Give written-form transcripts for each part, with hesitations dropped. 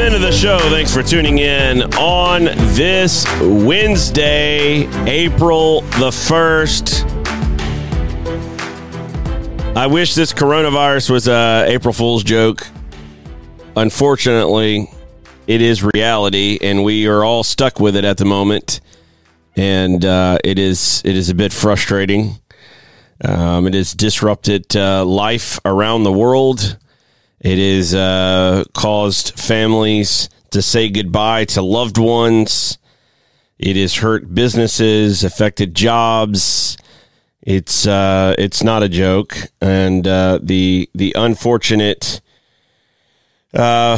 Welcome into the show. Thanks for tuning in on this Wednesday, April the 1st. I wish this coronavirus was an April Fool's joke. Unfortunately, it is reality, and we are all stuck with it at the moment. And it is a bit frustrating. It has disrupted life around the world. It has caused families to say goodbye to loved ones. It has hurt businesses, affected jobs. It's not a joke, and the unfortunate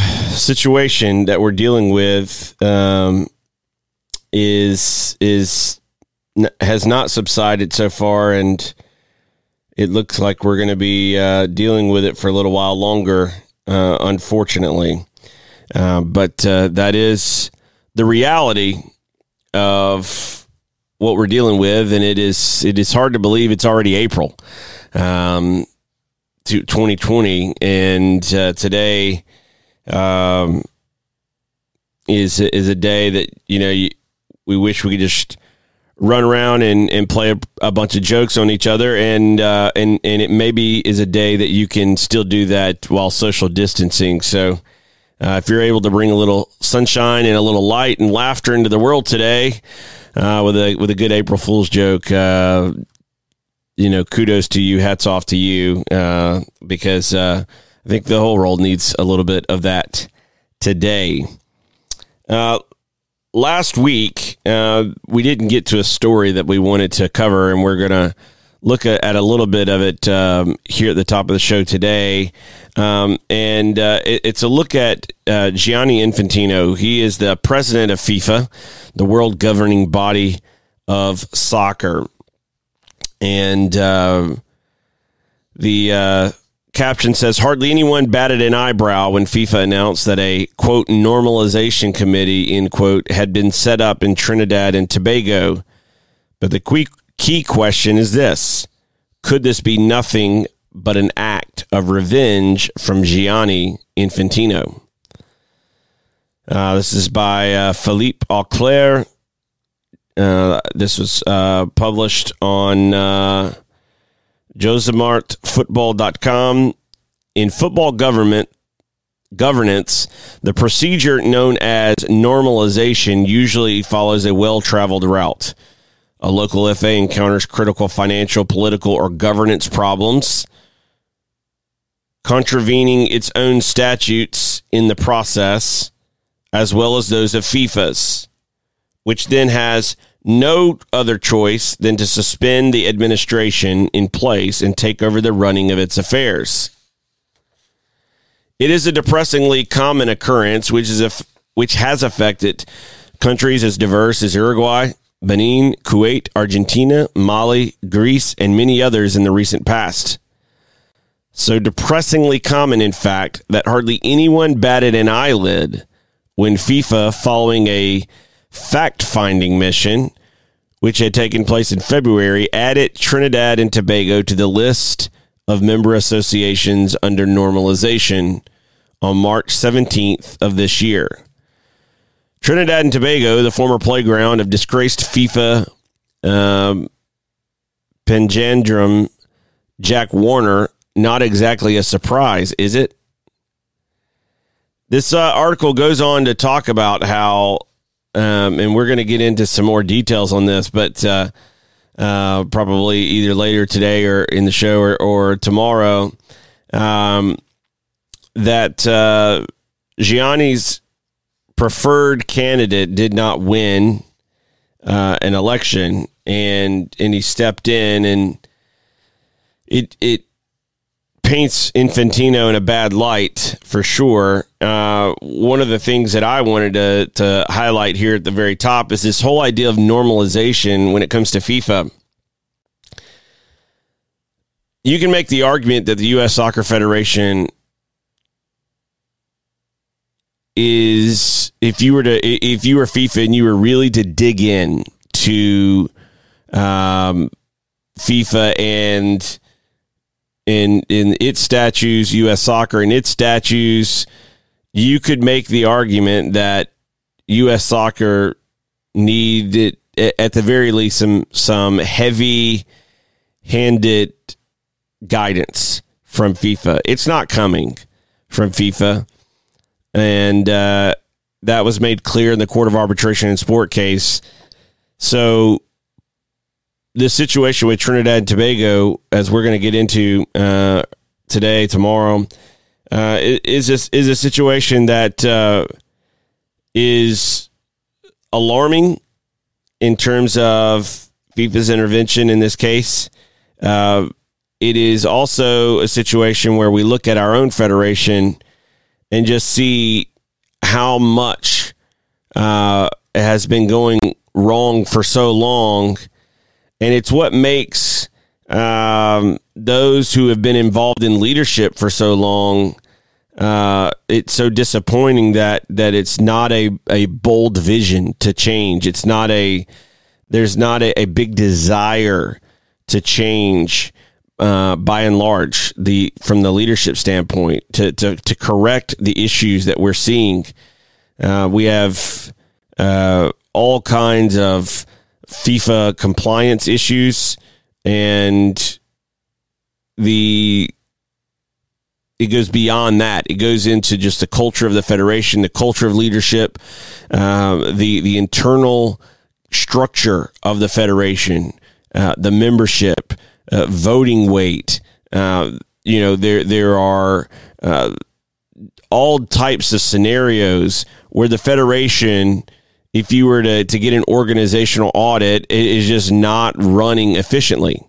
situation that we're dealing with has not subsided so far, and it looks like we're going to be dealing with it for a little while longer, unfortunately. But that is the reality of what we're dealing with, and it is hard to believe it's already April 2020, and today is a day that we wish we could just run around and play a bunch of jokes on each other, and it maybe is a day that you can still do that while social distancing. So if you're able to bring a little sunshine and a little light and laughter into the world today with a good April Fool's joke, kudos to you, hats off to you, because I think the whole world needs a little bit of that today. Last week, we didn't get to a story that we wanted to cover, and we're going to look at a little bit of it here at the top of the show today. It's a look at Gianni Infantino. He is the president of FIFA, the world governing body of soccer. And the caption says, hardly anyone batted an eyebrow when FIFA announced that a, quote, normalization committee, end quote, had been set up in Trinidad and Tobago. But the key question is this. Could this be nothing but an act of revenge from Gianni Infantino? This is by Philippe Auclair. This was published on... JosemartFootball.com. In football governance, the procedure known as normalization usually follows a well-traveled route. A local FA encounters critical financial, political, or governance problems, contravening its own statutes in the process, as well as those of FIFA's, which then has no other choice than to suspend the administration in place and take over the running of its affairs. It is a depressingly common occurrence, which has affected countries as diverse as Uruguay, Benin, Kuwait, Argentina, Mali, Greece, and many others in the recent past. So depressingly common, in fact, that hardly anyone batted an eyelid when FIFA, following a fact-finding mission, which had taken place in February, added Trinidad and Tobago to the list of member associations under normalization on March 17th of this year. Trinidad and Tobago, the former playground of disgraced FIFA panjandrum Jack Warner, not exactly a surprise, is it? This article goes on to talk about how and we're going to get into some more details on this, but probably either later today or in the show or tomorrow, that Gianni's preferred candidate did not win an election, and he stepped in, and it paints Infantino in a bad light for sure. One of the things that I wanted to highlight here at the very top is this whole idea of normalization when it comes to FIFA. You can make the argument that the U.S. Soccer Federation is, if you were FIFA and you were really to dig in to FIFA and in its statues, U.S. Soccer and its statues, you could make the argument that U.S. Soccer needed, at the very least, some heavy-handed guidance from FIFA. It's not coming from FIFA, and that was made clear in the Court of Arbitration in Sport case. So the situation with Trinidad and Tobago, as we're going to get into today, tomorrow, is a situation that is alarming in terms of FIFA's intervention in this case. It is also a situation where we look at our own federation and just see how much has been going wrong for so long. And it's what makes those who have been involved in leadership for so long, it's so disappointing that it's not a bold vision to change. It's not there's not a big desire to change by and large from the leadership standpoint to correct the issues that we're seeing. We have all kinds of FIFA compliance issues, and it goes beyond that. It goes into just the culture of the federation, the culture of leadership, the internal structure of the federation, the membership, voting weight. There are all types of scenarios where the federation, if you were to get an organizational audit, it is just not running efficiently,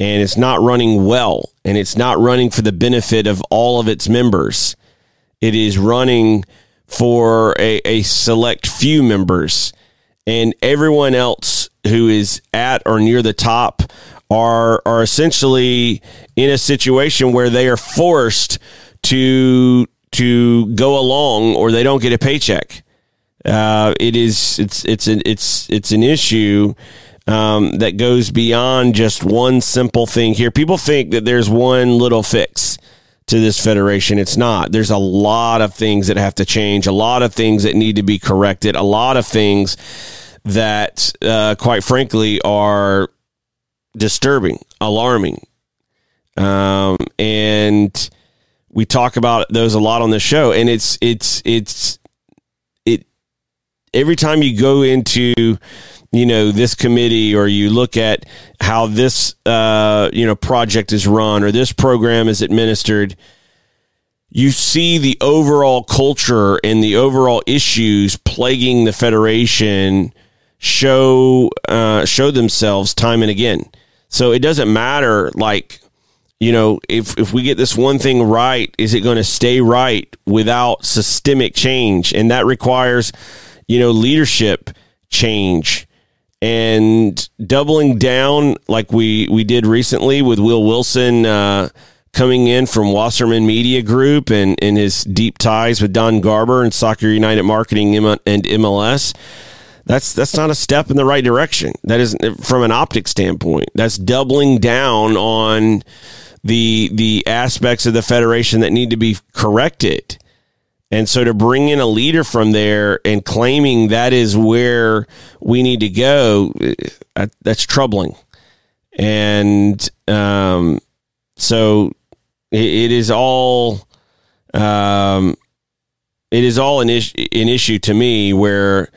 and it's not running well, and it's not running for the benefit of all of its members. It is running for a select few members, and everyone else who is at or near the top are essentially in a situation where they are forced to go along or they don't get a paycheck. It's an issue that goes beyond just one simple thing here. People think that there's one little fix to this federation. It's not. There's a lot of things that have to change, a lot of things that need to be corrected, a lot of things that, quite frankly, are disturbing, alarming. And we talk about those a lot on the show, and every time you go into, this committee, or you look at how this, project is run or this program is administered, you see the overall culture and the overall issues plaguing the federation show themselves time and again. So it doesn't matter, if we get this one thing right, is it going to stay right without systemic change? And that requires leadership change, and doubling down like we did recently with Will Wilson coming in from Wasserman Media Group and his deep ties with Don Garber and Soccer United Marketing and MLS. That's not a step in the right direction. That is, from an optic standpoint, that's doubling down on the aspects of the federation that need to be corrected. And so to bring in a leader from there and claiming that is where we need to go, that's troubling. And so it is all an issue to me where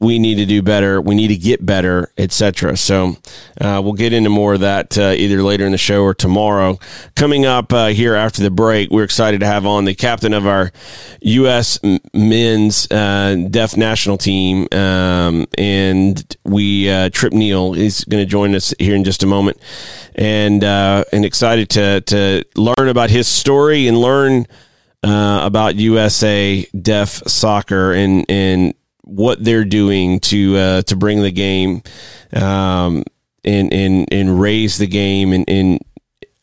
we need to do better, we need to get better, etc. So we'll get into more of that either later in the show or tomorrow. Coming up here after the break, we're excited to have on the captain of our U.S. men's deaf national team, and Trip Neil is going to join us here in just a moment, and excited to learn about his story and learn about USA Deaf Soccer and what they're doing to bring the game and raise the game. And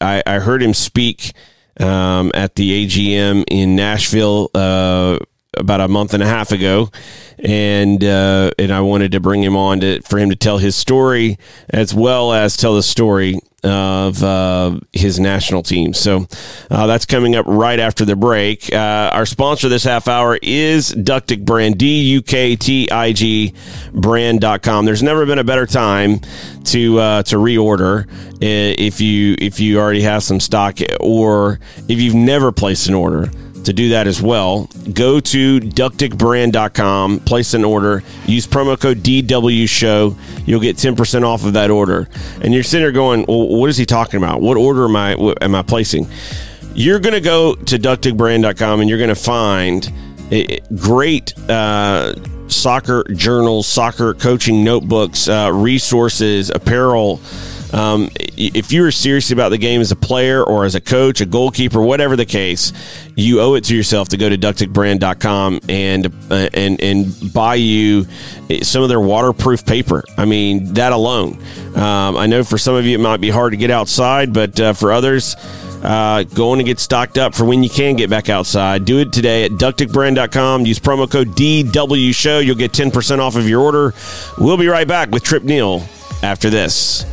I heard him speak at the AGM in Nashville about a month and a half ago, and I wanted to bring him on for him to tell his story as well as tell the story of his national team. So that's coming up right after the break. Our sponsor this half hour is Duktig Brand, D-U-K-T-I-G brand.com. There's never been a better time to reorder if you already have some stock, or if you've never placed an order. To do that as well, go to duktigbrand.com, place an order, use promo code DWSHOW. You'll get 10% off of that order. And you're sitting there going, well, what is he talking about? What order am I placing? You're going to go to duktigbrand.com and you're going to find great soccer journals, soccer coaching notebooks, resources, apparel. If you are serious about the game as a player or as a coach, a goalkeeper, whatever the case, you owe it to yourself to go to duktigbrand.com and buy you some of their waterproof paper. I mean, that alone. I know for some of you it might be hard to get outside, but for others, go on and get stocked up for when you can get back outside. Do it today at duktigbrand.com. Use promo code DWSHOW. You'll get 10% off of your order. We'll be right back with Trip Neil after this.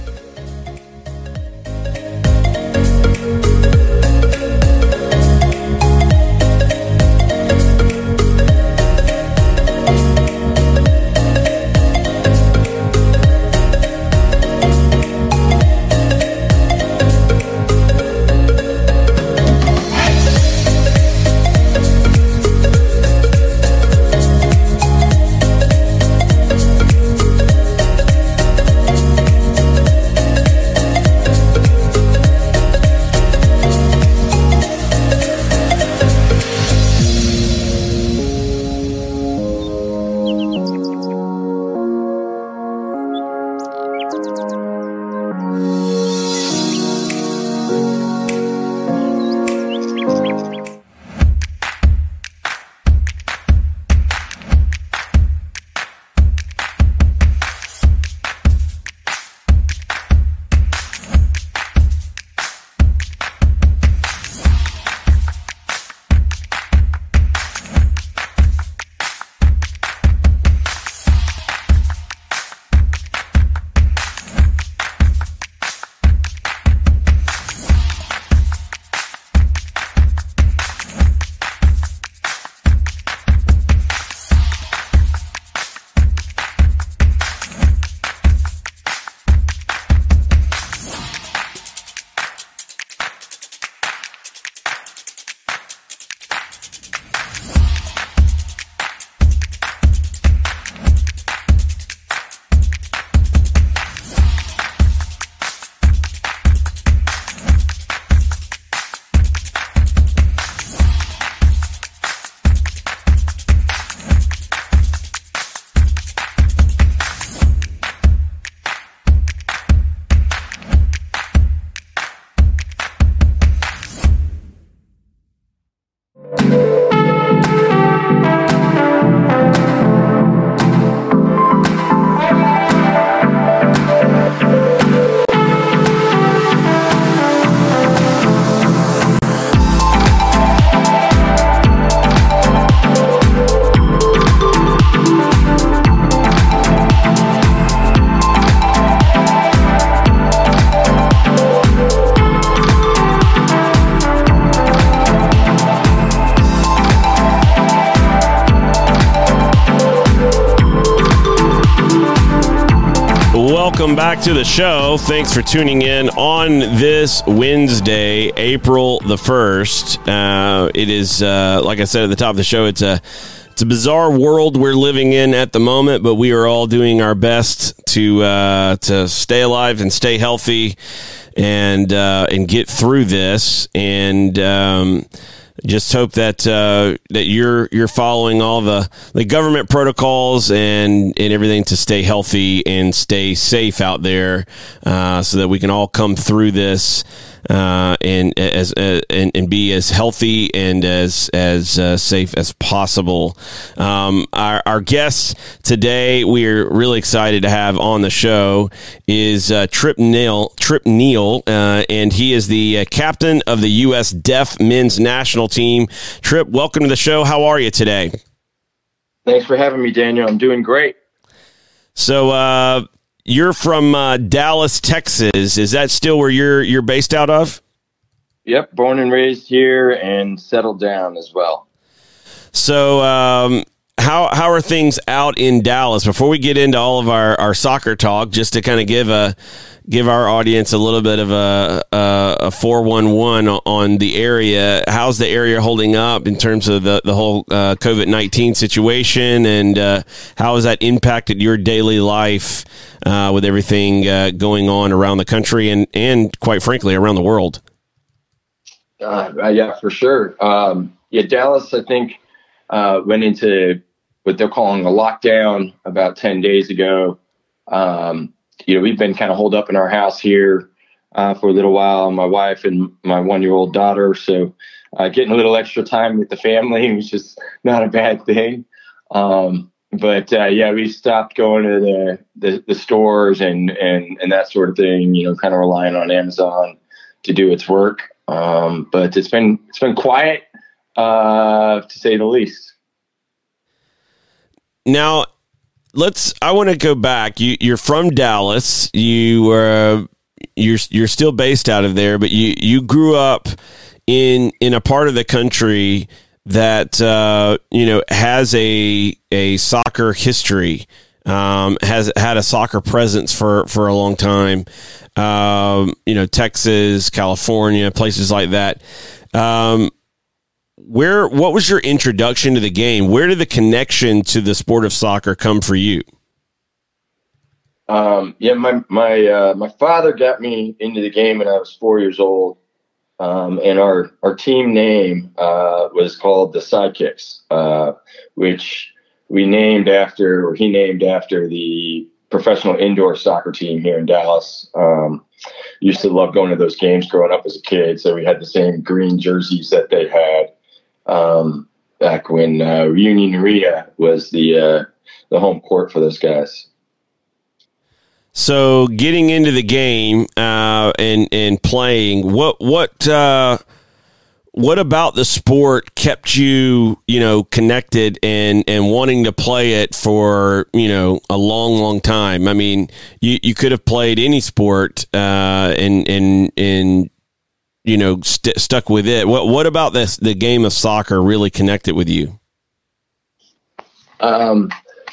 Welcome back to the show. Thanks for tuning in on this Wednesday, April the 1st. It is, like I said at the top of the show, it's a bizarre world we're living in at the moment, but we are all doing our best to stay alive and stay healthy and get through this. And just hope that you're following all the government protocols and everything to stay healthy and stay safe out there, so that we can all come through this and be as healthy and as safe as possible. Our guest today, we're really excited to have on the show, is Trip Neil, and he is the captain of the U.S. Deaf Men's National Team. Trip, welcome to the show. How are you today? Thanks for having me, Daniel. I'm doing great. So you're from Dallas, Texas. Is that still where you're based out of? Yep, born and raised here and settled down as well. So how are things out in Dallas? Before we get into all of our soccer talk, just to kind of give our audience a little bit of a 411 on the area. How's the area holding up in terms of the whole COVID-19 situation, and how has that impacted your daily life with everything going on around the country and quite frankly around the world? Yeah, for sure. Dallas, I think, went into what they're calling a lockdown about 10 days ago. We've been kind of holed up in our house here for a little while, my wife and my one-year-old daughter. So getting a little extra time with the family was just not a bad thing. We've stopped going to the stores and that sort of thing, kind of relying on Amazon to do its work. But it's been quiet, to say the least. Now, I want to go back. You're from Dallas. You're still based out of there, but you grew up in a part of the country that, has a soccer history, has had a soccer presence for a long time. Texas, California, places like that. What was your introduction to the game? Where did the connection to the sport of soccer come for you? My father got me into the game when I was 4 years old. And our team name, was called the Sidekicks, which we named after, or he named after, the professional indoor soccer team here in Dallas. Used to love going to those games growing up as a kid. So we had the same green jerseys that they had. Back when Union Arena was the home court for those guys. So getting into the game and playing, what about the sport kept you connected and wanting to play it for a long time? I mean, you could have played any sport and stuck with it. What about the game of soccer really connected with you?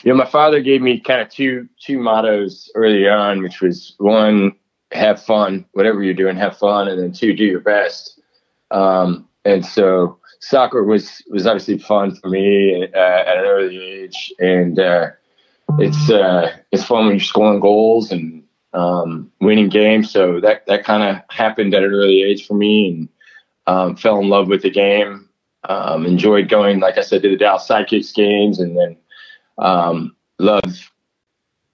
My father gave me kind of two mottos early on, which was one, have fun, whatever you're doing, have fun. And then two, do your best. And so soccer was obviously fun for me at an early age. And, it's fun when you're scoring goals and, winning games. So that kind of happened at an early age for me, and fell in love with the game. Enjoyed going, like I said, to the Dallas Sidekicks games, and then loved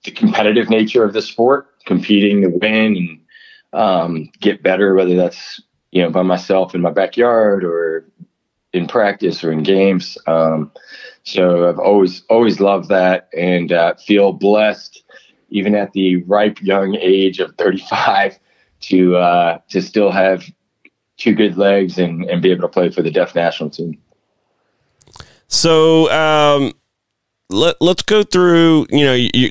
the competitive nature of the sport, competing to win and get better, whether that's by myself in my backyard or in practice or in games. So I've always loved that, and feel blessed, even at the ripe young age of 35, to still have two good legs and be able to play for the Deaf national team. So let's go through.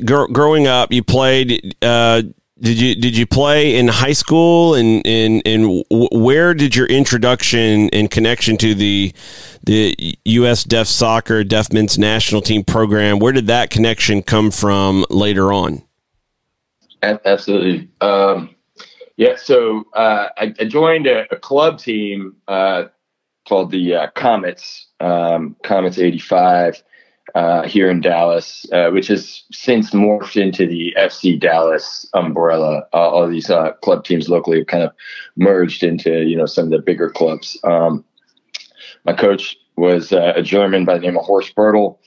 Growing up, you played. Did you play in high school, and where did your introduction and connection to the U.S. Deaf Soccer, Deaf Men's National Team program, where did that connection come from later on? Absolutely. I joined a club team called the Comets 85 here in Dallas, which has since morphed into the FC Dallas umbrella. All these club teams locally have kind of merged into some of the bigger clubs. My coach was a German by the name of Horst Bertel,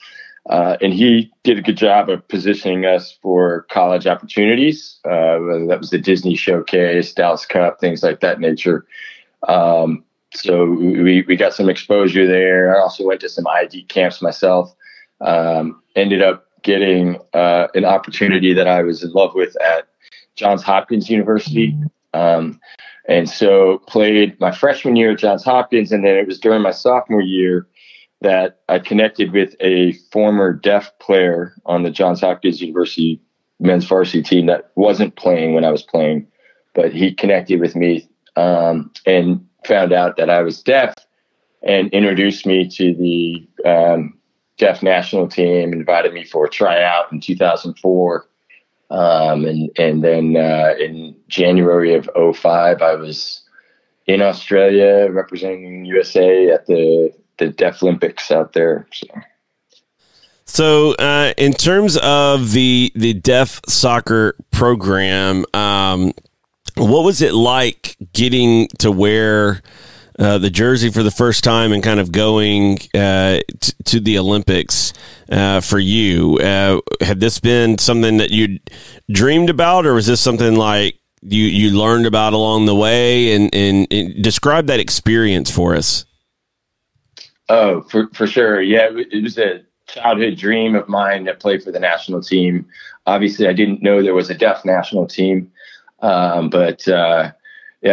and he did a good job of positioning us for college opportunities, whether that was the Disney Showcase, Dallas Cup, things like that nature. So we got some exposure there. I also went to some ID camps myself. Ended up getting an opportunity that I was in love with at Johns Hopkins University. And so played my freshman year at Johns Hopkins, and then it was during my sophomore year that I connected with a former deaf player on the Johns Hopkins University men's varsity team that wasn't playing when I was playing, but he connected with me and found out that I was deaf and introduced me to the deaf national team, invited me for a tryout in 2004. And then in January of 2005, I was in Australia representing USA at the Deaflympics out there. So, in terms of the deaf soccer program, what was it like getting to wear the jersey for the first time and kind of going to the Olympics for you? Had this been something that you dreamed about, or was this something like you learned about along the way? And describe that experience for us. Oh, for sure. Yeah, it was a childhood dream of mine to play for the national team. Obviously, I didn't know there was a deaf national team, but I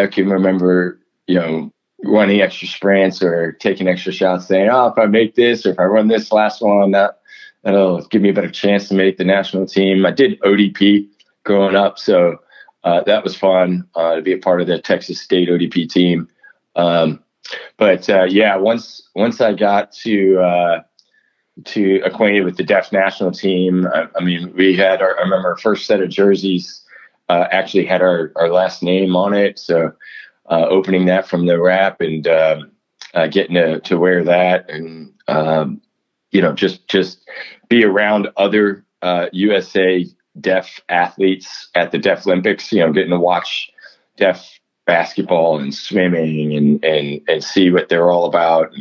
can remember, running extra sprints or taking extra shots saying, if I make this, or if I run this last one, that'll give me a better chance to make the national team. I did ODP growing up. So that was fun to be a part of the Texas State ODP team. Once I got to acquainted with the deaf national team, I mean, we had I remember our first set of jerseys actually had our last name on it. So, opening that from the wrap and getting to wear that and, just be around other USA deaf athletes at the Deaflympics, getting to watch deaf basketball and swimming and see what they're all about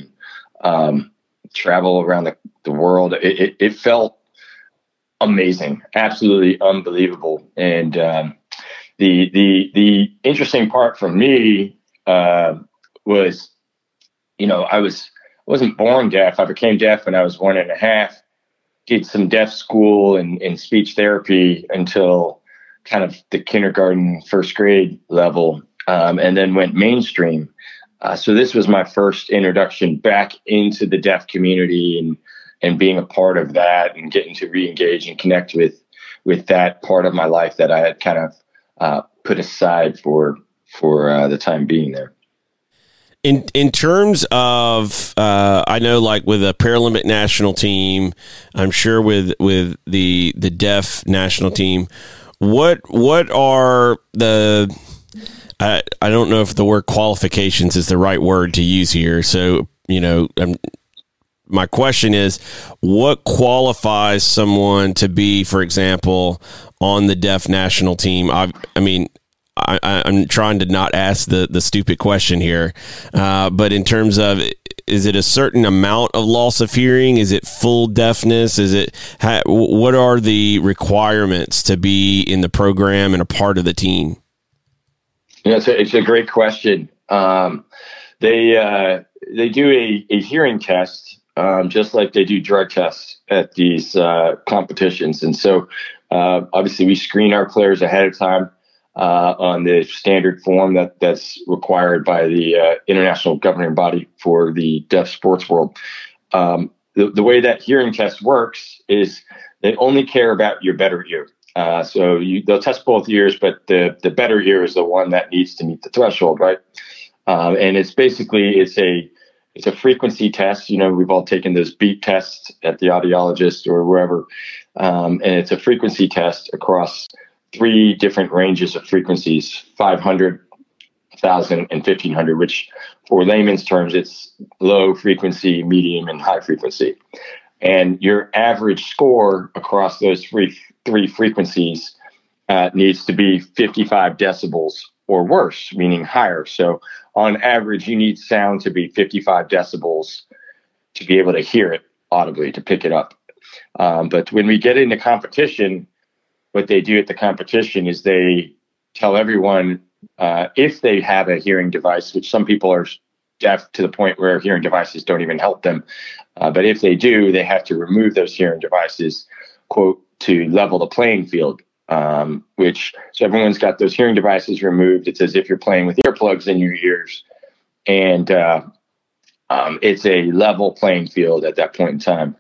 and travel around the world. It felt amazing, absolutely unbelievable. And, The interesting part for me was, I wasn't born deaf. I became deaf when I was 1.5. Did some deaf school and speech therapy until kind of the kindergarten, first grade level, and then went mainstream. So this was my first introduction back into the deaf community and being a part of that and getting to re-engage and connect with that part of my life that I had kind of put aside for the time being there. In terms of, I know, like with a Paralympic national team, I'm sure with the deaf national team, what are the, I don't know if the word qualifications is the right word to use here. So, my question is, what qualifies someone to be, for example, on the deaf national team? I'm trying to not ask the stupid question here, but in terms of, is it a certain amount of loss of hearing? Is it full deafness? What are the requirements to be in the program and a part of the team? Yeah, it's a great question. They do a hearing test. Just like they do drug tests at these competitions. And so obviously we screen our players ahead of time on the standard form that's required by the international governing body for the deaf sports world. The way that hearing test works is they only care about your better ear. So they'll test both ears, but the better ear is the one that needs to meet the threshold, right? And it's basically, it's a frequency test. We've all taken those beep tests at the audiologist or wherever. And it's a frequency test across three different ranges of frequencies, 500, 1,000, and 1,500, which for layman's terms, it's low frequency, medium, and high frequency. And your average score across those three frequencies needs to be 55 decibels or worse, meaning higher. So on average, you need sound to be 55 decibels to be able to hear it audibly, to pick it up. But when we get into competition, what they do at the competition is they tell everyone if they have a hearing device, which some people are deaf to the point where hearing devices don't even help them. But if they do, they have to remove those hearing devices, quote, to level the playing field. So everyone's got those hearing devices removed. It's as if you're playing with earplugs in your ears. And It's a level playing field at that point in time.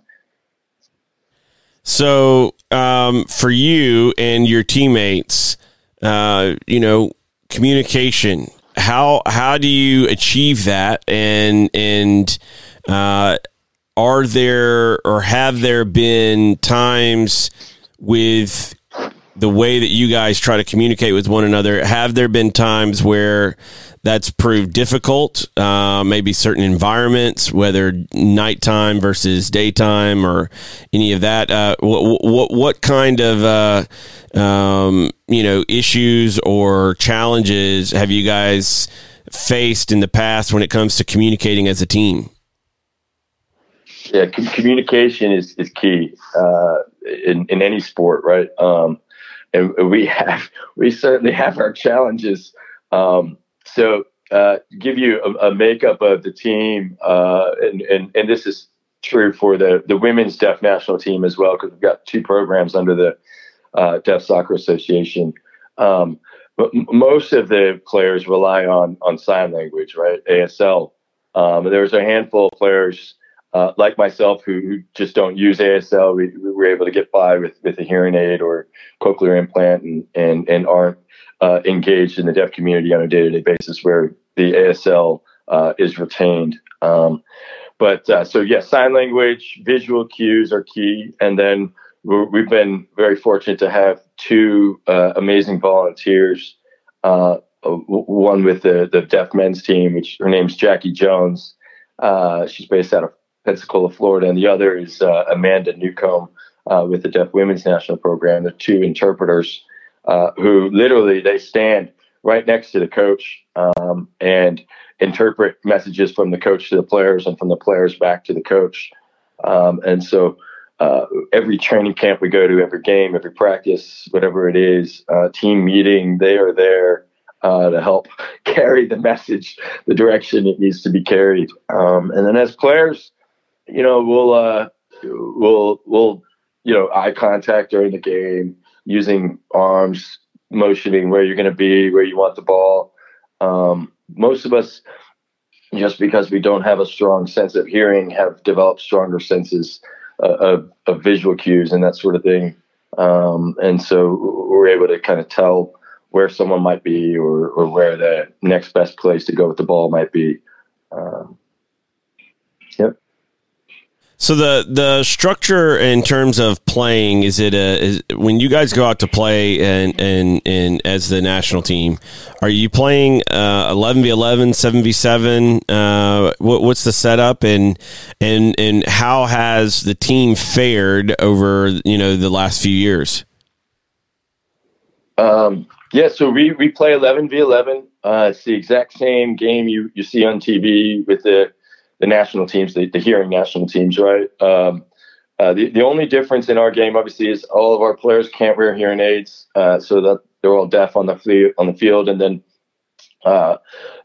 So for you and your teammates, communication, how do you achieve that? And are there or have there been times with the way that you guys try to communicate with one another? Have there been times where that's proved difficult? Maybe certain environments, whether nighttime versus daytime or any of that. What kind of issues or challenges have you guys faced in the past when it comes to communicating as a team? Yeah, communication is key in any sport, right? And we certainly have our challenges. So give you a makeup of the team, and this is true for the women's deaf national team as well, because we've got two programs under the Deaf Soccer Association. But most of the players rely on sign language, right? ASL. There's a handful of players like myself who just don't use ASL. We were able to get by with a hearing aid or cochlear implant and aren't engaged in the deaf community on a day-to-day basis where the ASL is retained. But sign language, visual cues are key. And then we've been very fortunate to have two amazing volunteers, one with the deaf men's team, which her name's Jackie Jones. She's based out of Pensacola, Florida, and the other is Amanda Newcomb with the Deaf Women's National Program. They're two interpreters who literally they stand right next to the coach and interpret messages from the coach to the players and from the players back to the coach. And so every training camp we go to, every game, every practice, whatever it is, team meeting, they are there to help carry the message, the direction it needs to be carried. And then as players, We'll eye contact during the game, using arms, motioning where you're going to be, where you want the ball. Most of us, just because we don't have a strong sense of hearing, have developed stronger senses of visual cues and that sort of thing. And so we're able to kind of tell where someone might be or where the next best place to go with the ball might be. Yep. So the structure in terms of playing, is when you guys go out to play and as the national team, are you playing 11v11, 7v7? What's the setup and how has the team fared over the last few years? So we play 11v11. It's the exact same game you see on TV with the national teams, the hearing national teams, right? The only difference in our game, obviously, is all of our players can't wear hearing aids, so that they're all deaf on the field. And then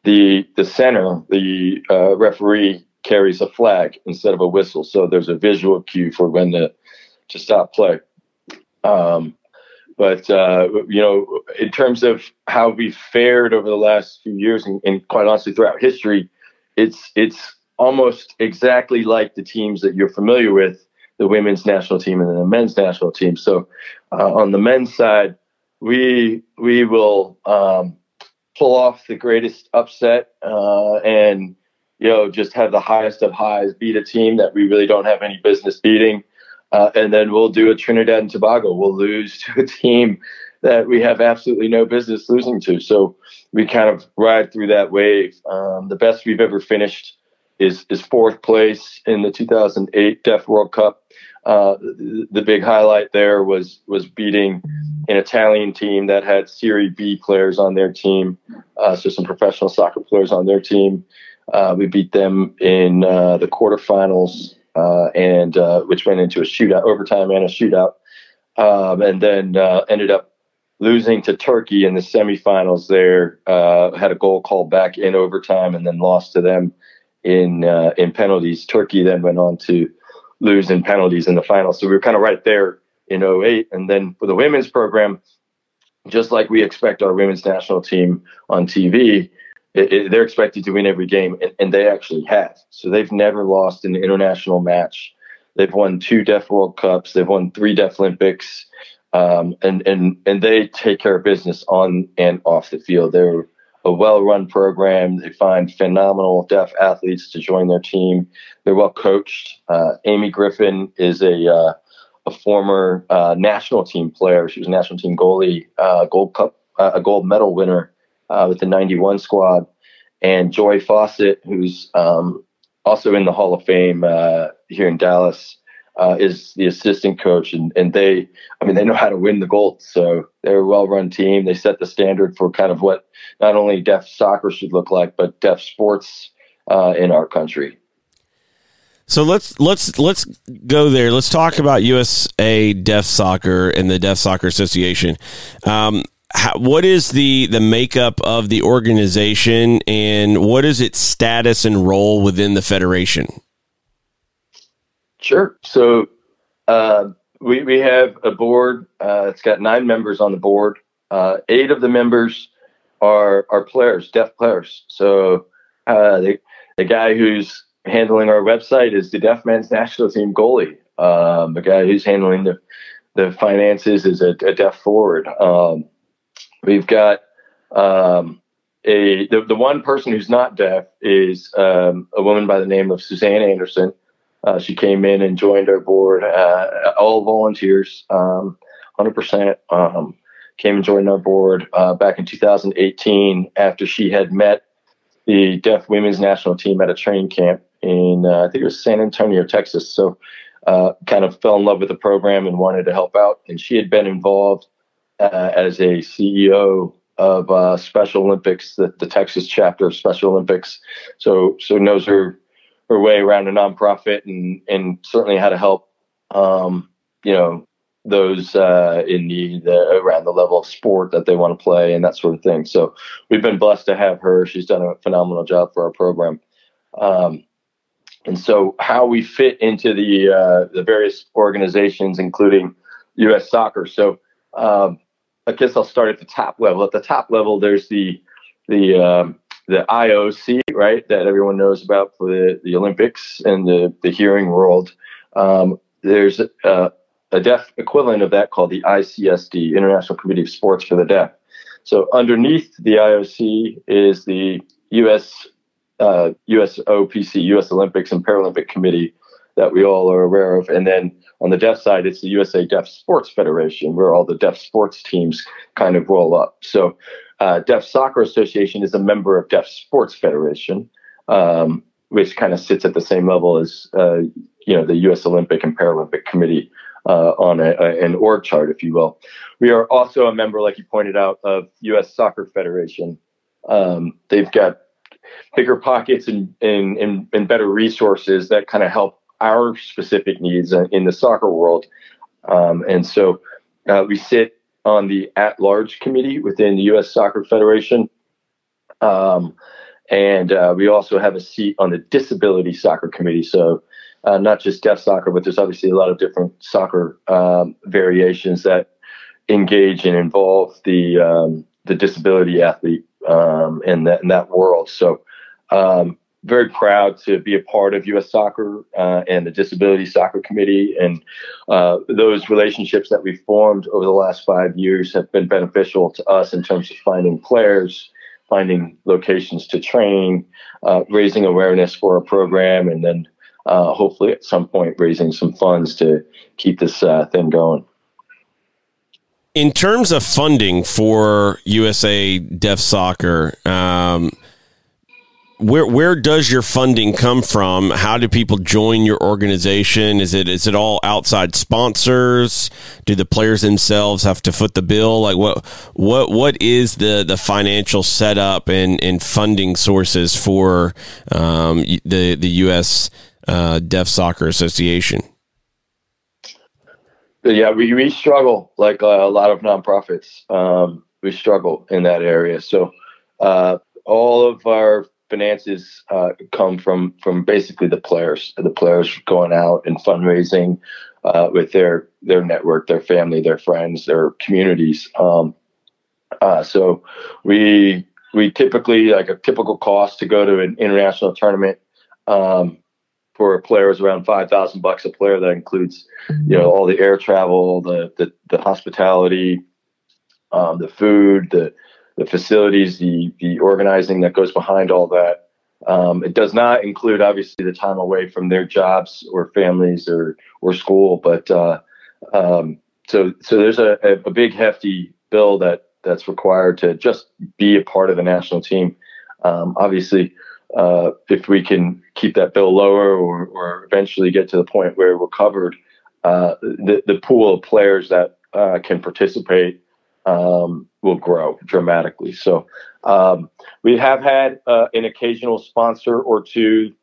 the center, the referee, carries a flag instead of a whistle, so there's a visual cue for when to stop play. But in terms of how we fared over the last few years, and quite honestly throughout history, it's almost exactly like the teams that you're familiar with, the women's national team and the men's national team. So on the men's side, we will pull off the greatest upset and just have the highest of highs, beat a team that we really don't have any business beating. And then we'll do a Trinidad and Tobago. We'll lose to a team that we have absolutely no business losing to. So we kind of ride through that wave. The best we've ever finished is fourth place in the 2008 Deaf World Cup. The big highlight there was beating an Italian team that had Serie B players on their team, so some professional soccer players on their team. We beat them in the quarterfinals, and which went into a shootout, overtime and a shootout, and then ended up losing to Turkey in the semifinals there, had a goal called back in overtime and then lost to them in penalties. Turkey then went on to lose in penalties in the final. So we were kind of right there in 2008. And then for the women's program, just like we expect our women's national team on TV, They're expected to win every game, and they actually have. So they've never lost an international match. They've won 2 Deaf World Cups. They've won 3 Deaflympics, and they take care of business on and off the field. They're a well-run program. They find phenomenal deaf athletes to join their team. They're well coached. Amy Griffin is a former national team player. She was a national team goalie, a gold medal winner with the '91 squad, and Joy Fawcett, who's also in the Hall of Fame here in Dallas, is the assistant coach, and they, I mean, they know how to win the gold. So they're a well-run team. They set the standard for kind of what not only deaf soccer should look like, but deaf sports in our country. So let's go there. Let's talk about USA Deaf Soccer and the Deaf Soccer Association. What is the makeup of the organization, and what is its status and role within the federation? Sure. So we have a board. It's got 9 members on the board. 8 of the members are players, deaf players. So the guy who's handling our website is the deaf men's national team goalie. The guy who's handling the finances is a deaf forward. We've got the one person who's not deaf is a woman by the name of Suzanne Anderson. She came in and joined our board, all volunteers, 100%, came and joined our board back in 2018 after she had met the Deaf Women's National Team at a training camp in, I think it was San Antonio, Texas. So kind of fell in love with the program and wanted to help out. And she had been involved as a CEO of Special Olympics, the Texas chapter of Special Olympics. So knows her way around a nonprofit and certainly how to help, those in need around the level of sport that they want to play and that sort of thing. So we've been blessed to have her. She's done a phenomenal job for our program. And so how we fit into the various organizations, including U.S. Soccer. So I guess I'll start at the top level. At the top level, there's the IOC, right, that everyone knows about for the Olympics and the hearing world. There's a deaf equivalent of that called the ICSD, International Committee of Sports for the Deaf. So underneath the IOC is the USOPC, U.S. Olympics and Paralympic Committee, that we all are aware of. And then on the deaf side, it's the USA Deaf Sports Federation, where all the deaf sports teams kind of roll up. So Deaf Soccer Association is a member of Deaf Sports Federation, which kind of sits at the same level as, the U.S. Olympic and Paralympic Committee on an org chart, if you will. We are also a member, like you pointed out, of U.S. Soccer Federation. They've got bigger pockets and better resources that kind of help our specific needs in the soccer world. And so we sit on the at-large committee within the U.S. Soccer Federation. And we also have a seat on the Disability Soccer Committee. So not just deaf soccer, but there's obviously a lot of different soccer variations that engage and involve the disability athlete in that world. So very proud to be a part of U.S. Soccer and the Disability Soccer Committee. And those relationships that we've formed over the last 5 years have been beneficial to us in terms of finding players, finding locations to train, raising awareness for our program, and then hopefully at some point raising some funds to keep this thing going. In terms of funding for USA Deaf Soccer, Where does your funding come from? How do people join your organization? Is it all outside sponsors? Do the players themselves have to foot the bill? Like what is the financial setup and funding sources for the U.S. Deaf Soccer Association? Yeah, we struggle like a lot of nonprofits. We struggle in that area. So all of our finances come from basically the players going out and fundraising with their network, their family, their friends, their communities. So we we typically, like a typical cost to go to an international tournament for a player is around $5,000 a player. That includes, you know, all the air travel, the hospitality, the food, the facilities, the organizing that goes behind all that. It does not include, obviously, the time away from their jobs or families or school. But so there's a big hefty bill that's required to just be a part of the national team. Obviously, if we can keep that bill lower or eventually get to the point where we're covered, the pool of players that can participate will grow dramatically. So we have had an occasional sponsor or two,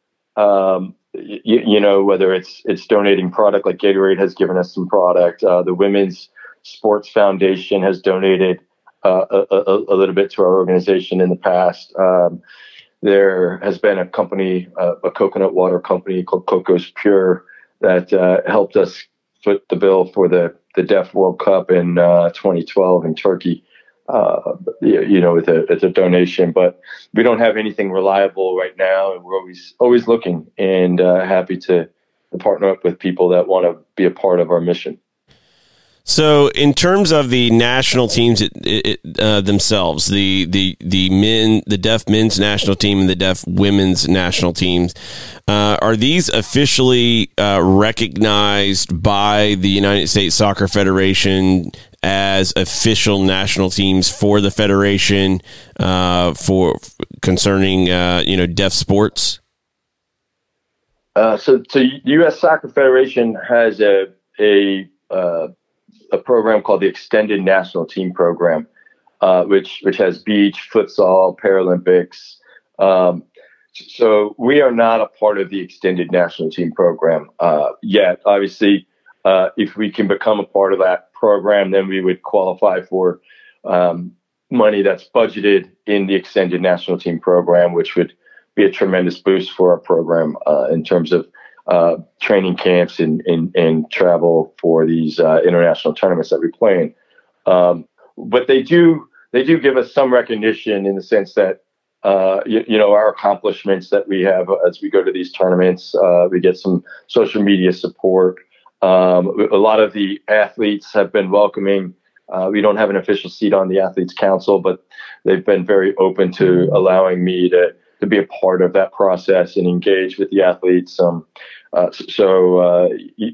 you know, whether it's donating product, like Gatorade has given us some product. The Women's Sports Foundation has donated a little bit to our organization in the past. There has been a company, a coconut water company called Coco's Pure, that helped us foot the bill for the Deaf World Cup in 2012 in Turkey, you know, with a donation. But we don't have anything reliable right now, and we're always looking, and happy to partner up with people that want to be a part of our mission. So, in terms of the national teams themselves, the deaf men's national team and the deaf women's national teams, are these officially recognized by the United States Soccer Federation as official national teams for the federation concerning you know, deaf sports? So U.S. Soccer Federation has a program called the Extended National Team Program, which has beach, futsal, Paralympics. So we are not a part of the Extended National Team Program yet. Obviously, if we can become a part of that program, then we would qualify for money that's budgeted in the Extended National Team Program, which would be a tremendous boost for our program in terms of training camps and travel for these international tournaments that we play in. But they do give us some recognition in the sense that, you know, our accomplishments that we have as we go to these tournaments, we get some social media support. A lot of the athletes have been welcoming. We don't have an official seat on the Athletes Council, but they've been very open to allowing me to be a part of that process and engage with the athletes.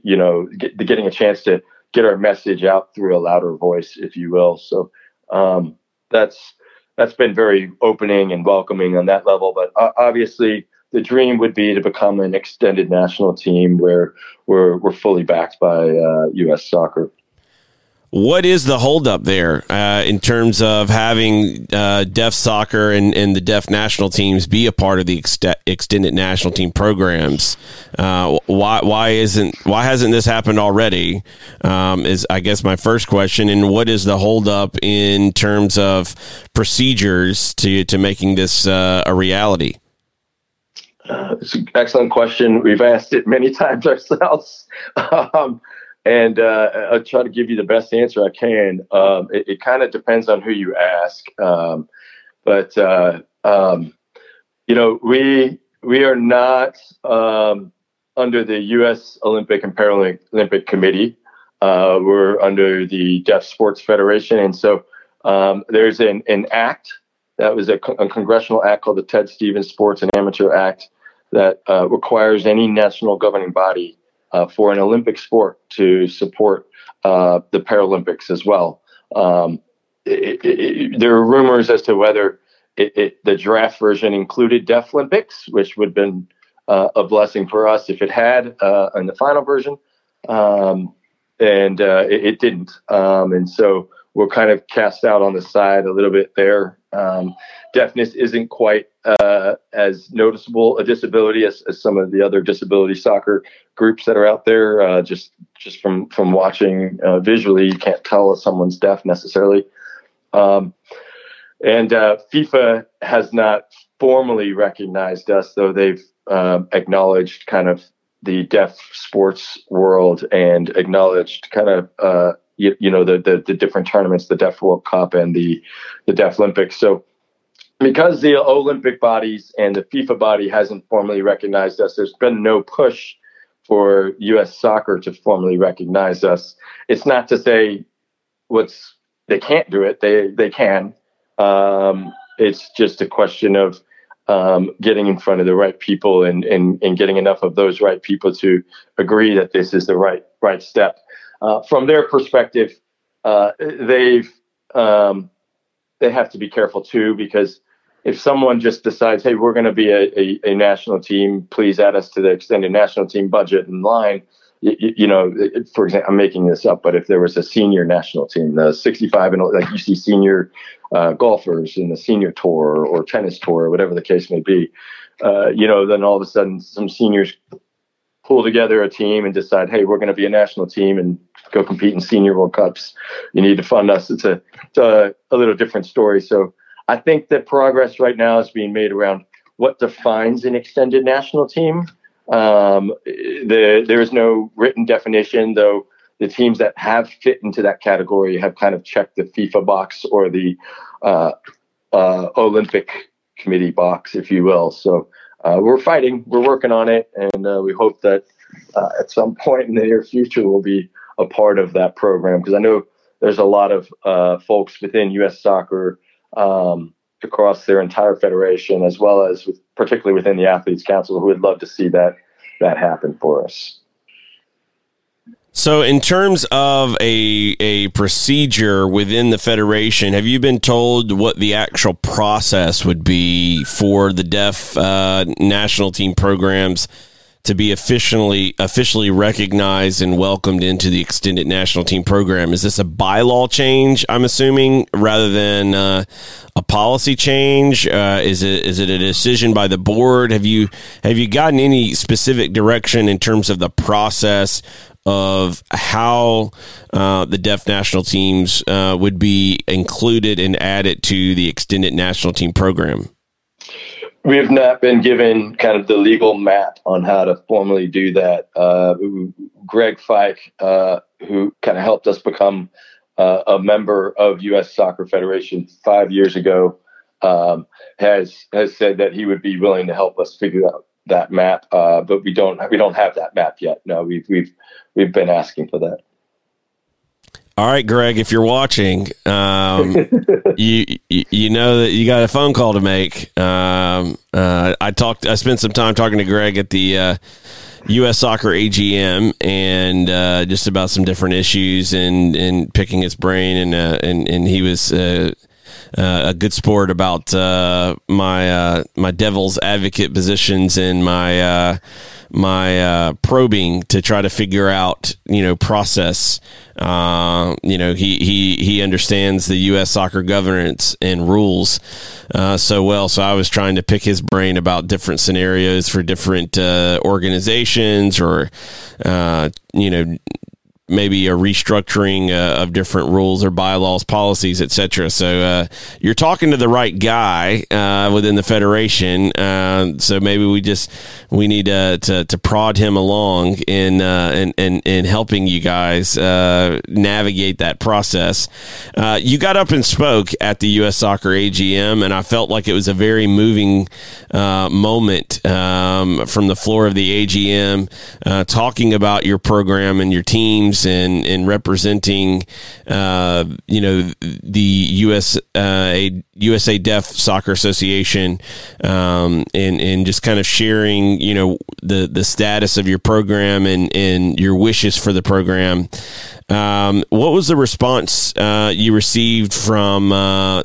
You know, getting a chance to get our message out through a louder voice, if you will. So that's been very opening and welcoming on that level. But obviously, the dream would be to become an extended national team where we're fully backed by U.S. Soccer. What is the holdup there in terms of having deaf soccer and the deaf national teams be a part of the extended national team programs? Why hasn't this happened already? Is I guess my first question. And what is the holdup in terms of procedures to making this a reality? It's an excellent question. We've asked it many times ourselves. And I'll try to give you the best answer I can. It kind of depends on who you ask. You know, we are not under the U.S. Olympic and Paralympic Committee. We're under the Deaf Sports Federation. And so there's an act that was a congressional act called the Ted Stevens Sports and Amateur Act that requires any national governing body for an Olympic sport to support the Paralympics as well. There are rumors as to whether the draft version included Deaflympics, which would have been a blessing for us if it had in the final version. It didn't. And so we're kind of cast out on the side a little bit there. Deafness isn't quite as noticeable a disability as some of the other disability soccer groups that are out there. Just from watching visually, you can't tell if someone's deaf necessarily. FIFA has not formally recognized us, though they've acknowledged kind of the deaf sports world and acknowledged kind of you know, the different tournaments, the Deaf World Cup and the Deaflympics. So because the Olympic bodies and the FIFA body hasn't formally recognized us, there's been no push for U.S. soccer to formally recognize us. It's not to say they can't do it. They can. It's just a question of getting in front of the right people and getting enough of those right people to agree that this is the right step. From their perspective, they have to be careful too, because if someone just decides, hey, we're going to be a national team, please add us to the extended national team budget in line. You know, for example, I'm making this up, but if there was a senior national team, the 65 and like you see senior golfers in the senior tour or tennis tour or whatever the case may be, you know, then all of a sudden some seniors pull together a team and decide, hey, we're going to be a national team and go compete in senior World Cups. You need to fund us. It's a little different story. So I think that progress right now is being made around what defines an extended national team. There is no written definition, though the teams that have fit into that category have kind of checked the FIFA box or the Olympic Committee box, if you will. So we're fighting, we're working on it, and we hope that at some point in the near future we'll be a part of that program, because I know there's a lot of folks within U.S. soccer across their entire federation, as well as particularly within the Athletes Council, who would love to see that happen for us. So in terms of a procedure within the federation, have you been told what the actual process would be for the deaf national team programs to be officially recognized and welcomed into the extended national team program? Is this a bylaw change, I'm assuming, rather than a policy change? Is it a decision by the board? Have you gotten any specific direction in terms of the process of how the deaf national teams would be included and added to the extended national team program? We have not been given kind of the legal map on how to formally do that. Greg Fike, who kind of helped us become a member of U.S. Soccer Federation 5 years ago, has said that he would be willing to help us figure out that map, but we don't have that map yet. No, we've been asking for that. All right, Greg, if you're watching, you know that you got a phone call to make. I spent some time talking to Greg at the U.S. Soccer AGM and just about some different issues and picking his brain, and he was a good sport about my devil's advocate positions and my probing to try to figure out, you know, process. You know, he understands the U.S. soccer governance and rules so well. So I was trying to pick his brain about different scenarios for different organizations or, you know, maybe a restructuring of different rules or bylaws, policies, etc. So you're talking to the right guy within the federation. So maybe we need to prod him along in helping you guys navigate that process. You got up and spoke at the U.S. Soccer AGM, and I felt like it was a very moving moment from the floor of the AGM, talking about your program and your teams. And representing, you know, the USA Deaf Soccer Association, and just kind of sharing, you know, the status of your program and your wishes for the program. What was the response you received from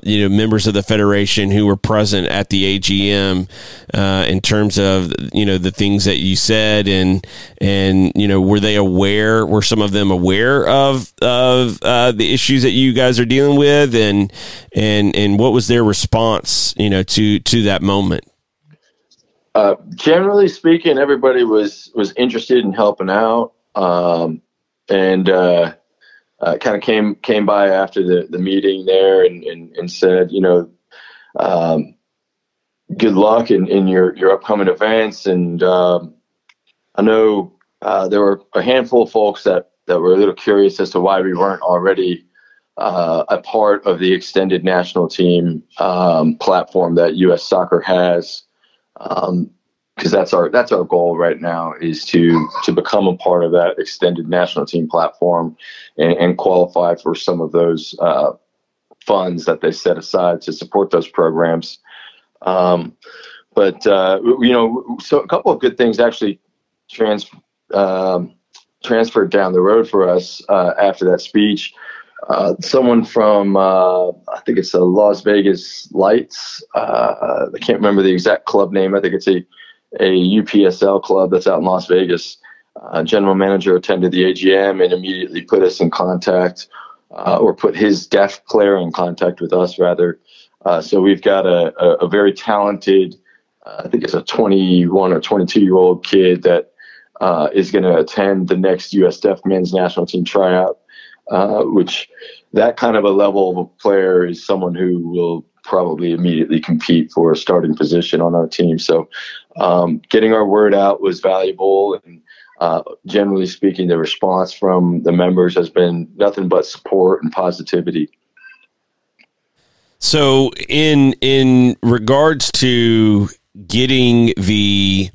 you know, members of the federation who were present at the AGM in terms of, you know, the things that you said and you know, were they aware? Were some of them aware of the issues that you guys are dealing with, and what was their response, you know, to that moment? Generally speaking, everybody was interested in helping out. And kind of came by after the meeting there and said, you know, good luck in your upcoming events. And I know there were a handful of folks that were a little curious as to why we weren't already a part of the extended national team platform that U.S. Soccer has, because that's our goal right now, is to become a part of that extended national team platform and qualify for some of those funds that they set aside to support those programs. So a couple of good things actually transferred down the road for us after that speech. Someone from, I think it's the Las Vegas Lights. I can't remember the exact club name. I think it's a UPSL club that's out in Las Vegas. General manager attended the AGM and immediately put us in contact, or put his deaf player in contact with us, rather. So we've got a very talented, I think it's a 21 or 22-year-old kid that is going to attend the next U.S. Deaf Men's National Team tryout. Which that kind of a level of player is someone who will probably immediately compete for a starting position on our team. So getting our word out was valuable. And generally speaking, the response from the members has been nothing but support and positivity. So in regards to getting the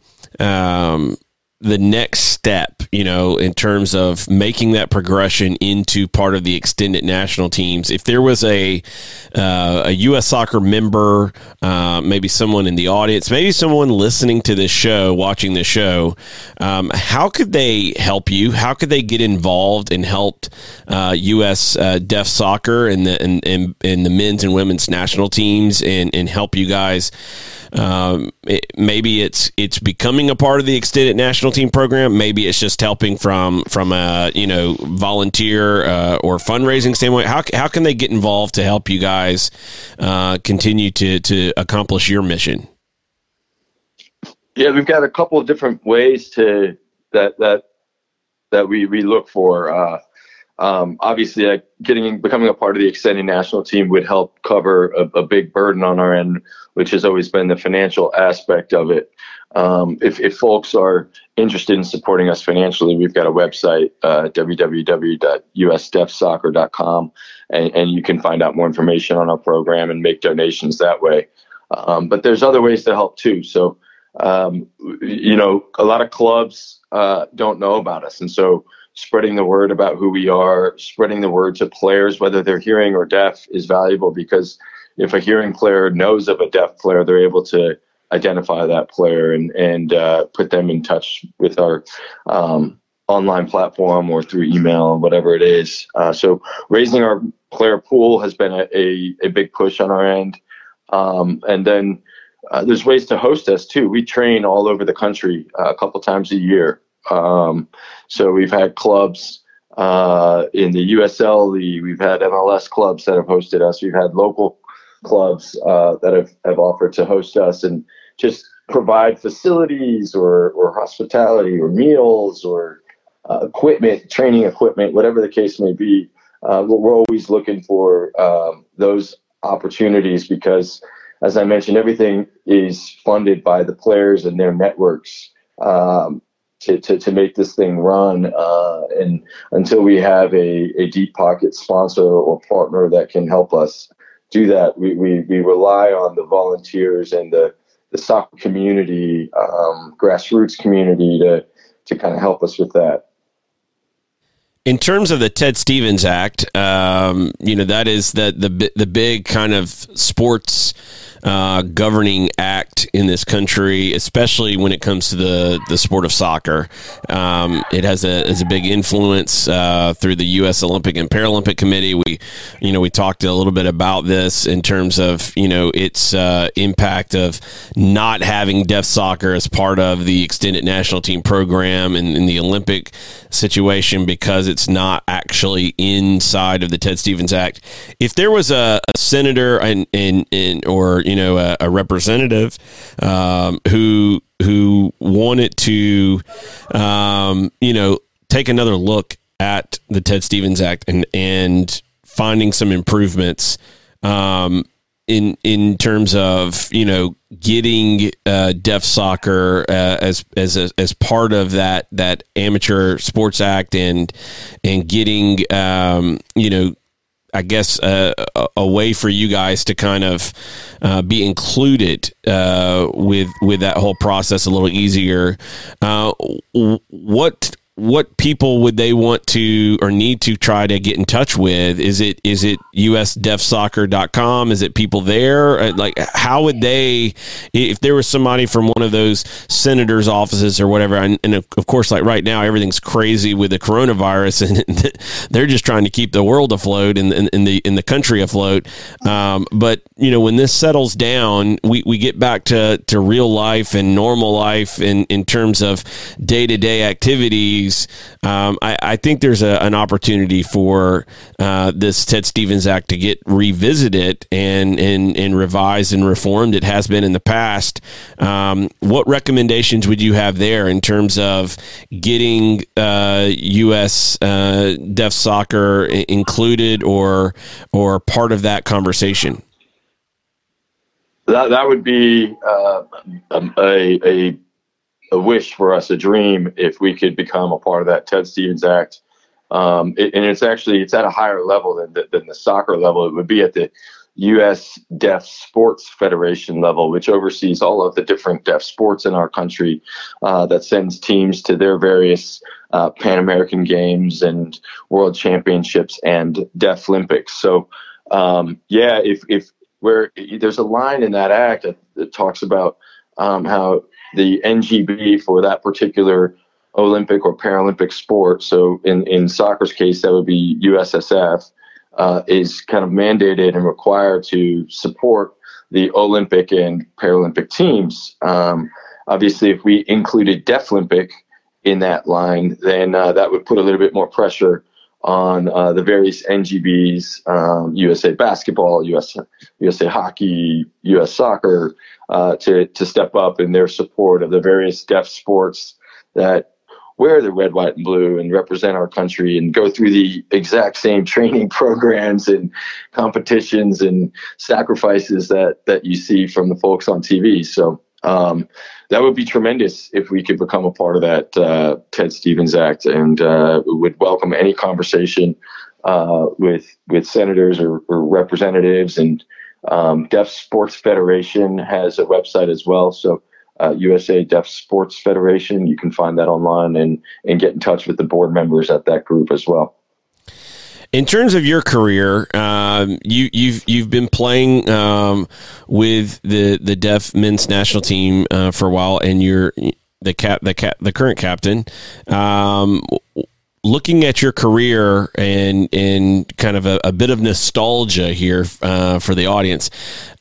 next step, you know, in terms of making that progression into part of the extended national teams, if there was a U.S. Soccer member, maybe someone in the audience, maybe someone listening to this show, watching this show, how could they help you? How could they get involved and help U.S. Deaf Soccer and the men's and women's national teams and help you guys? Maybe it's becoming a part of the extended national team program. Maybe it's just helping from a, you know, volunteer or fundraising standpoint. How can they get involved to help you guys continue to accomplish your mission? Yeah, we've got a couple of different ways to that we look for. Obviously, becoming a part of the extended national team would help cover a big burden on our end, which has always been the financial aspect of it. If folks are interested in supporting us financially, we've got a website, www.usdeafsoccer.com, and you can find out more information on our program and make donations that way. But there's other ways to help too. So, you know, a lot of clubs don't know about us, and so spreading the word about who we are, spreading the word to players, whether they're hearing or deaf, is valuable, because if a hearing player knows of a deaf player, they're able to identify that player and put them in touch with our online platform or through email, whatever it is. So raising our player pool has been a big push on our end. And then there's ways to host us too. We train all over the country a couple times a year. So we've had clubs in the USL League, we've had MLS clubs that have hosted us, we've had local clubs that have offered to host us and just provide facilities or hospitality or meals or equipment, training equipment, whatever the case may be. We're always looking for those opportunities, because, as I mentioned, everything is funded by the players and their networks. To make this thing run, and until we have a deep pocket sponsor or partner that can help us do that, we rely on the volunteers and the soccer community, grassroots community to kind of help us with that. In terms of the Ted Stevens Act, you know, that is the big kind of sports governing act in this country, especially when it comes to the sport of soccer. It has a big influence through the U.S. Olympic and Paralympic Committee. We talked a little bit about this in terms of, you know, its impact of not having deaf soccer as part of the extended national team program and in the Olympic situation, because it's not actually inside of the Ted Stevens Act. If there was a senator or you know, a representative who wanted to, you know, take another look at the Ted Stevens Act and finding some improvements in terms of, you know, getting deaf soccer as part of that Amateur Sports Act and getting, you know, I guess, a way for you guys to kind of be included with that whole process a little easier. What people would they want to or need to try to get in touch with? Is it usdeafsoccer.com? Is it people there? Like, how would they, if there was somebody from one of those senators' offices or whatever, and of course, like right now, everything's crazy with the coronavirus, and they're just trying to keep the world afloat and the country afloat. But, you know, when this settles down, we get back to real life and normal life in terms of day-to-day activities. I think there's an opportunity for this Ted Stevens Act to get revisited and revised and reformed. It has been in the past. What recommendations would you have there in terms of getting U.S. Deaf Soccer included or part of that conversation? That would be a wish for us, a dream, if we could become a part of that Ted Stevens Act. And it's at a higher level than the soccer level. It would be at the U.S. Deaf Sports Federation level, which oversees all of the different deaf sports in our country, that sends teams to their various Pan American Games and World Championships and Deaflympics. So, if where there's a line in that act that talks about how the NGB for that particular Olympic or Paralympic sport, so in soccer's case, that would be USSF, is kind of mandated and required to support the Olympic and Paralympic teams. Obviously, if we included Deaflympic in that line, then that would put a little bit more pressure on the various NGBs, USA Basketball, USA Hockey, US Soccer, to step up in their support of the various deaf sports that wear the red, white, and blue and represent our country and go through the exact same training programs and competitions and sacrifices that you see from the folks on TV. So that would be tremendous if we could become a part of that Ted Stevens Act, and would welcome any conversation with senators or representatives. And Deaf Sports Federation has a website as well. So USA Deaf Sports Federation, you can find that online and get in touch with the board members at that group as well. In terms of your career, you've been playing with the deaf men's national team for a while, and you're the current captain. Looking at your career and kind of a bit of nostalgia here for the audience,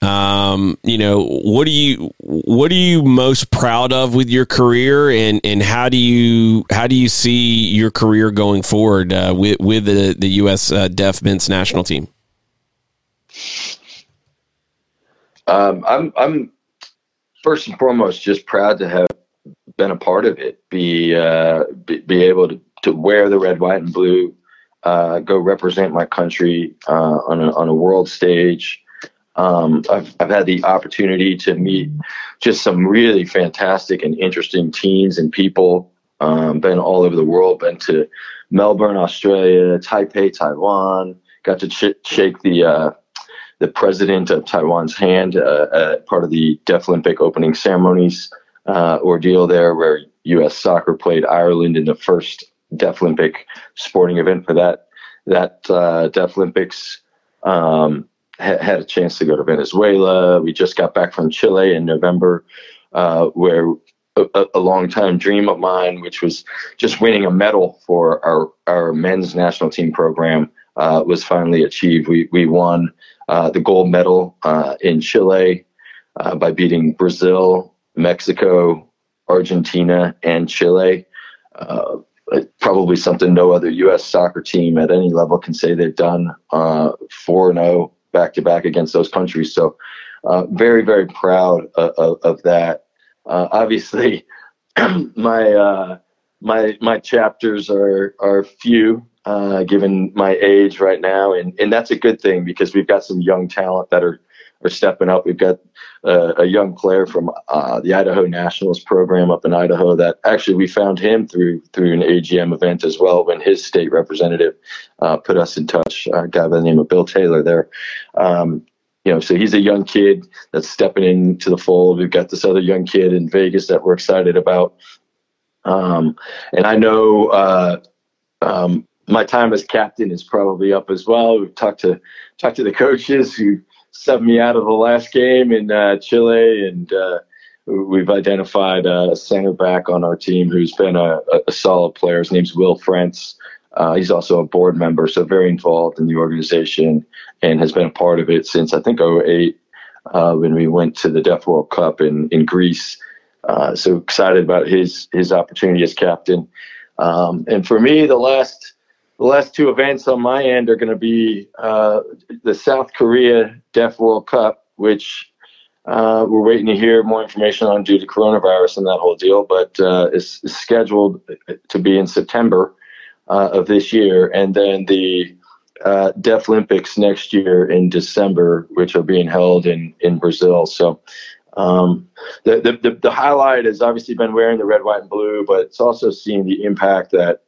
you know, what are you most proud of with your career, and how do you see your career going forward with the U.S. Deaf Men's National Team? I'm first and foremost just proud to have been a part of it, be able to wear the red, white, and blue, go represent my country on a world stage. I've had the opportunity to meet just some really fantastic and interesting teams and people. Been all over the world, been to Melbourne, Australia, Taipei, Taiwan, got to shake the president of Taiwan's hand at part of the Deaflympic opening ceremonies ordeal there, where U.S. Soccer played Ireland in the first Deaflympic sporting event for that Deaflympics. Had a chance to go to Venezuela. We just got back from Chile in November, where a long-time dream of mine, which was just winning a medal for our men's national team program, was finally achieved. We won the gold medal in Chile by beating Brazil, Mexico, Argentina, and Chile. Probably something no other U.S. soccer team at any level can say they've done, 4-0 back-to-back against those countries. So very, very proud of that. Obviously, my chapters are few, given my age right now, and that's a good thing, because we've got some young talent that are are stepping up. We've got a young player from the Idaho Nationals program up in Idaho that actually we found him through an AGM event as well when his state representative put us in touch, a guy by the name of Bill Taylor there. You know, so he's a young kid that's stepping into the fold. We've got this other young kid in Vegas that we're excited about. And I know my time as captain is probably up as well. We've talked to the coaches who subbed me out of the last game in Chile, and we've identified a center back on our team who's been a solid player. His name's Will Frentz. He's also a board member, so very involved in the organization and has been a part of it since, I think, 2008 when we went to the Deaf World Cup in Greece. So excited about his opportunity as captain. And for me, the last two events on my end are going to be the South Korea Deaf World Cup, which we're waiting to hear more information on due to coronavirus and that whole deal, but it's scheduled to be in September of this year, and then the Deaflympics next year in December, which are being held in Brazil. So the highlight has obviously been wearing the red, white, and blue, but it's also seeing the impact that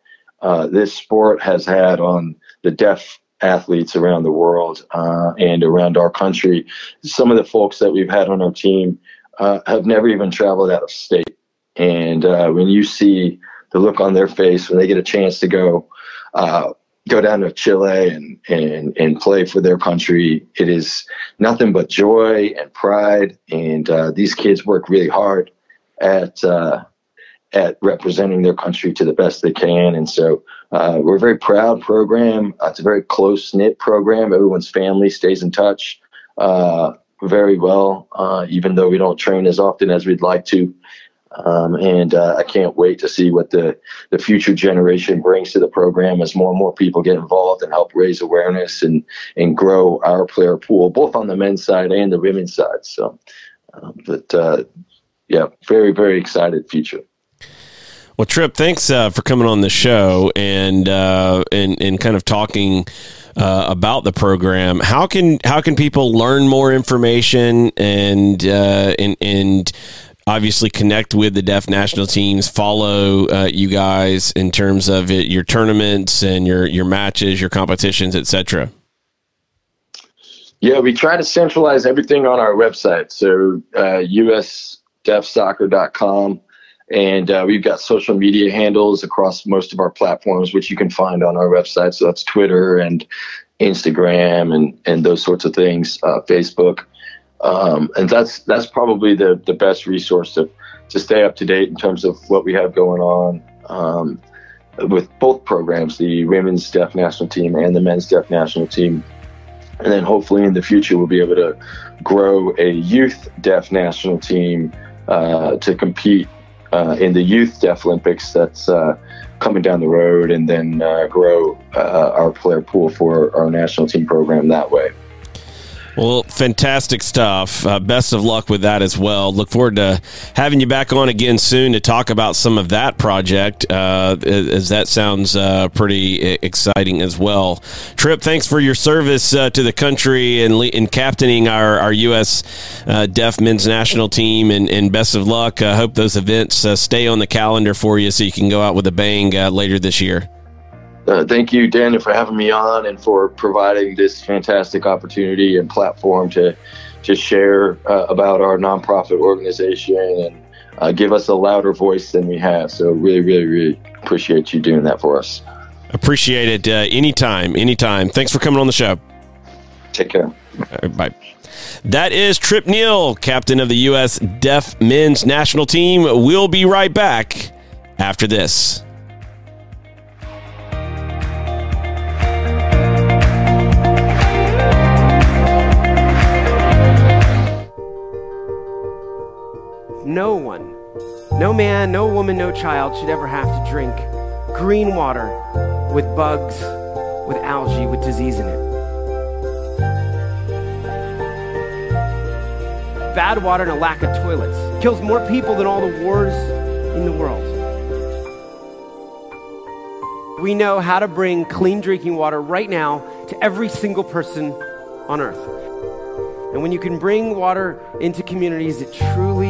this sport has had on the deaf athletes around the world and around our country. Some of the folks that we've had on our team have never even traveled out of state, and when you see the look on their face when they get a chance to go down to Chile and play for their country, it is nothing but joy and pride. And these kids work really hard at representing their country to the best they can. And so we're a very proud program. It's a very close-knit program. Everyone's family stays in touch very well, even though we don't train as often as we'd like to. And I can't wait to see what the future generation brings to the program as more and more people get involved and help raise awareness and grow our player pool, both on the men's side and the women's side. So, yeah, very, very excited future. Well, Trip, thanks for coming on the show and kind of talking about the program. How can people learn more information and obviously connect with the deaf national teams, follow you guys in terms of your tournaments and your matches, your competitions, etc.? Yeah, we try to centralize everything on our website. So usdeafsoccer.com. And we've got social media handles across most of our platforms, which you can find on our website. So that's Twitter and Instagram and those sorts of things, Facebook. And that's probably the best resource to stay up to date in terms of what we have going on with both programs, the women's deaf national team and the men's deaf national team. And then hopefully in the future, we'll be able to grow a youth deaf national team to compete in the youth Deaflympics that's coming down the road, and then grow our player pool for our national team program that way. Well, fantastic stuff. Best of luck with that as well. Look forward to having you back on again soon to talk about some of that project, as that sounds pretty exciting as well. Trip, thanks for your service to the country and captaining our U.S. Deaf Men's National Team, and best of luck. I hope those events stay on the calendar for you so you can go out with a bang later this year. Thank you, Dan, for having me on and for providing this fantastic opportunity and platform to share about our nonprofit organization and give us a louder voice than we have. So really, really, really appreciate you doing that for us. Appreciate it. Anytime. Thanks for coming on the show. Take care. All right, bye. That is Trip Neil, captain of the U.S. Deaf Men's National Team. We'll be right back after this. No one, no man, no woman, no child should ever have to drink green water with bugs, with algae, with disease in it. Bad water and a lack of toilets kills more people than all the wars in the world. We know how to bring clean drinking water right now to every single person on earth. And when you can bring water into communities, it truly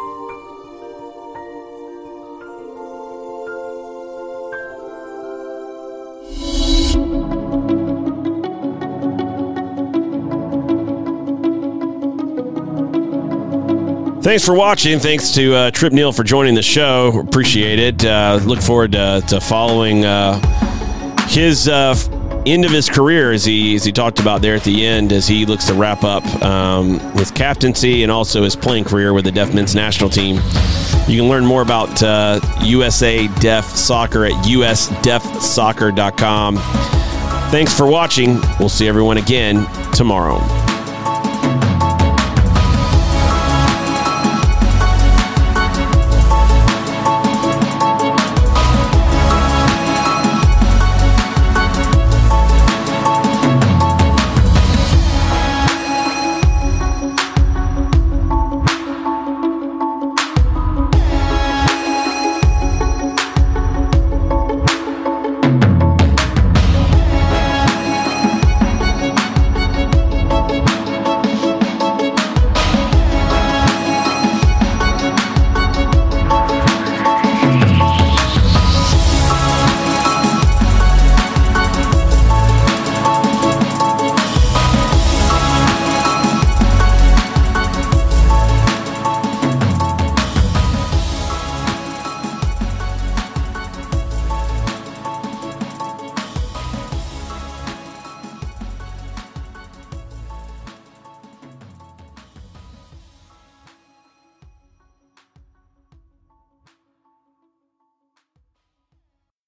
Thanks for watching. Thanks to Trip Neil for joining the show. Appreciate it. Look forward to following his end of his career, as he talked about there at the end, as he looks to wrap up his captaincy and also his playing career with the Deaf Men's National Team. You can learn more about USA Deaf Soccer at usdeafsoccer.com. Thanks for watching. We'll see everyone again tomorrow.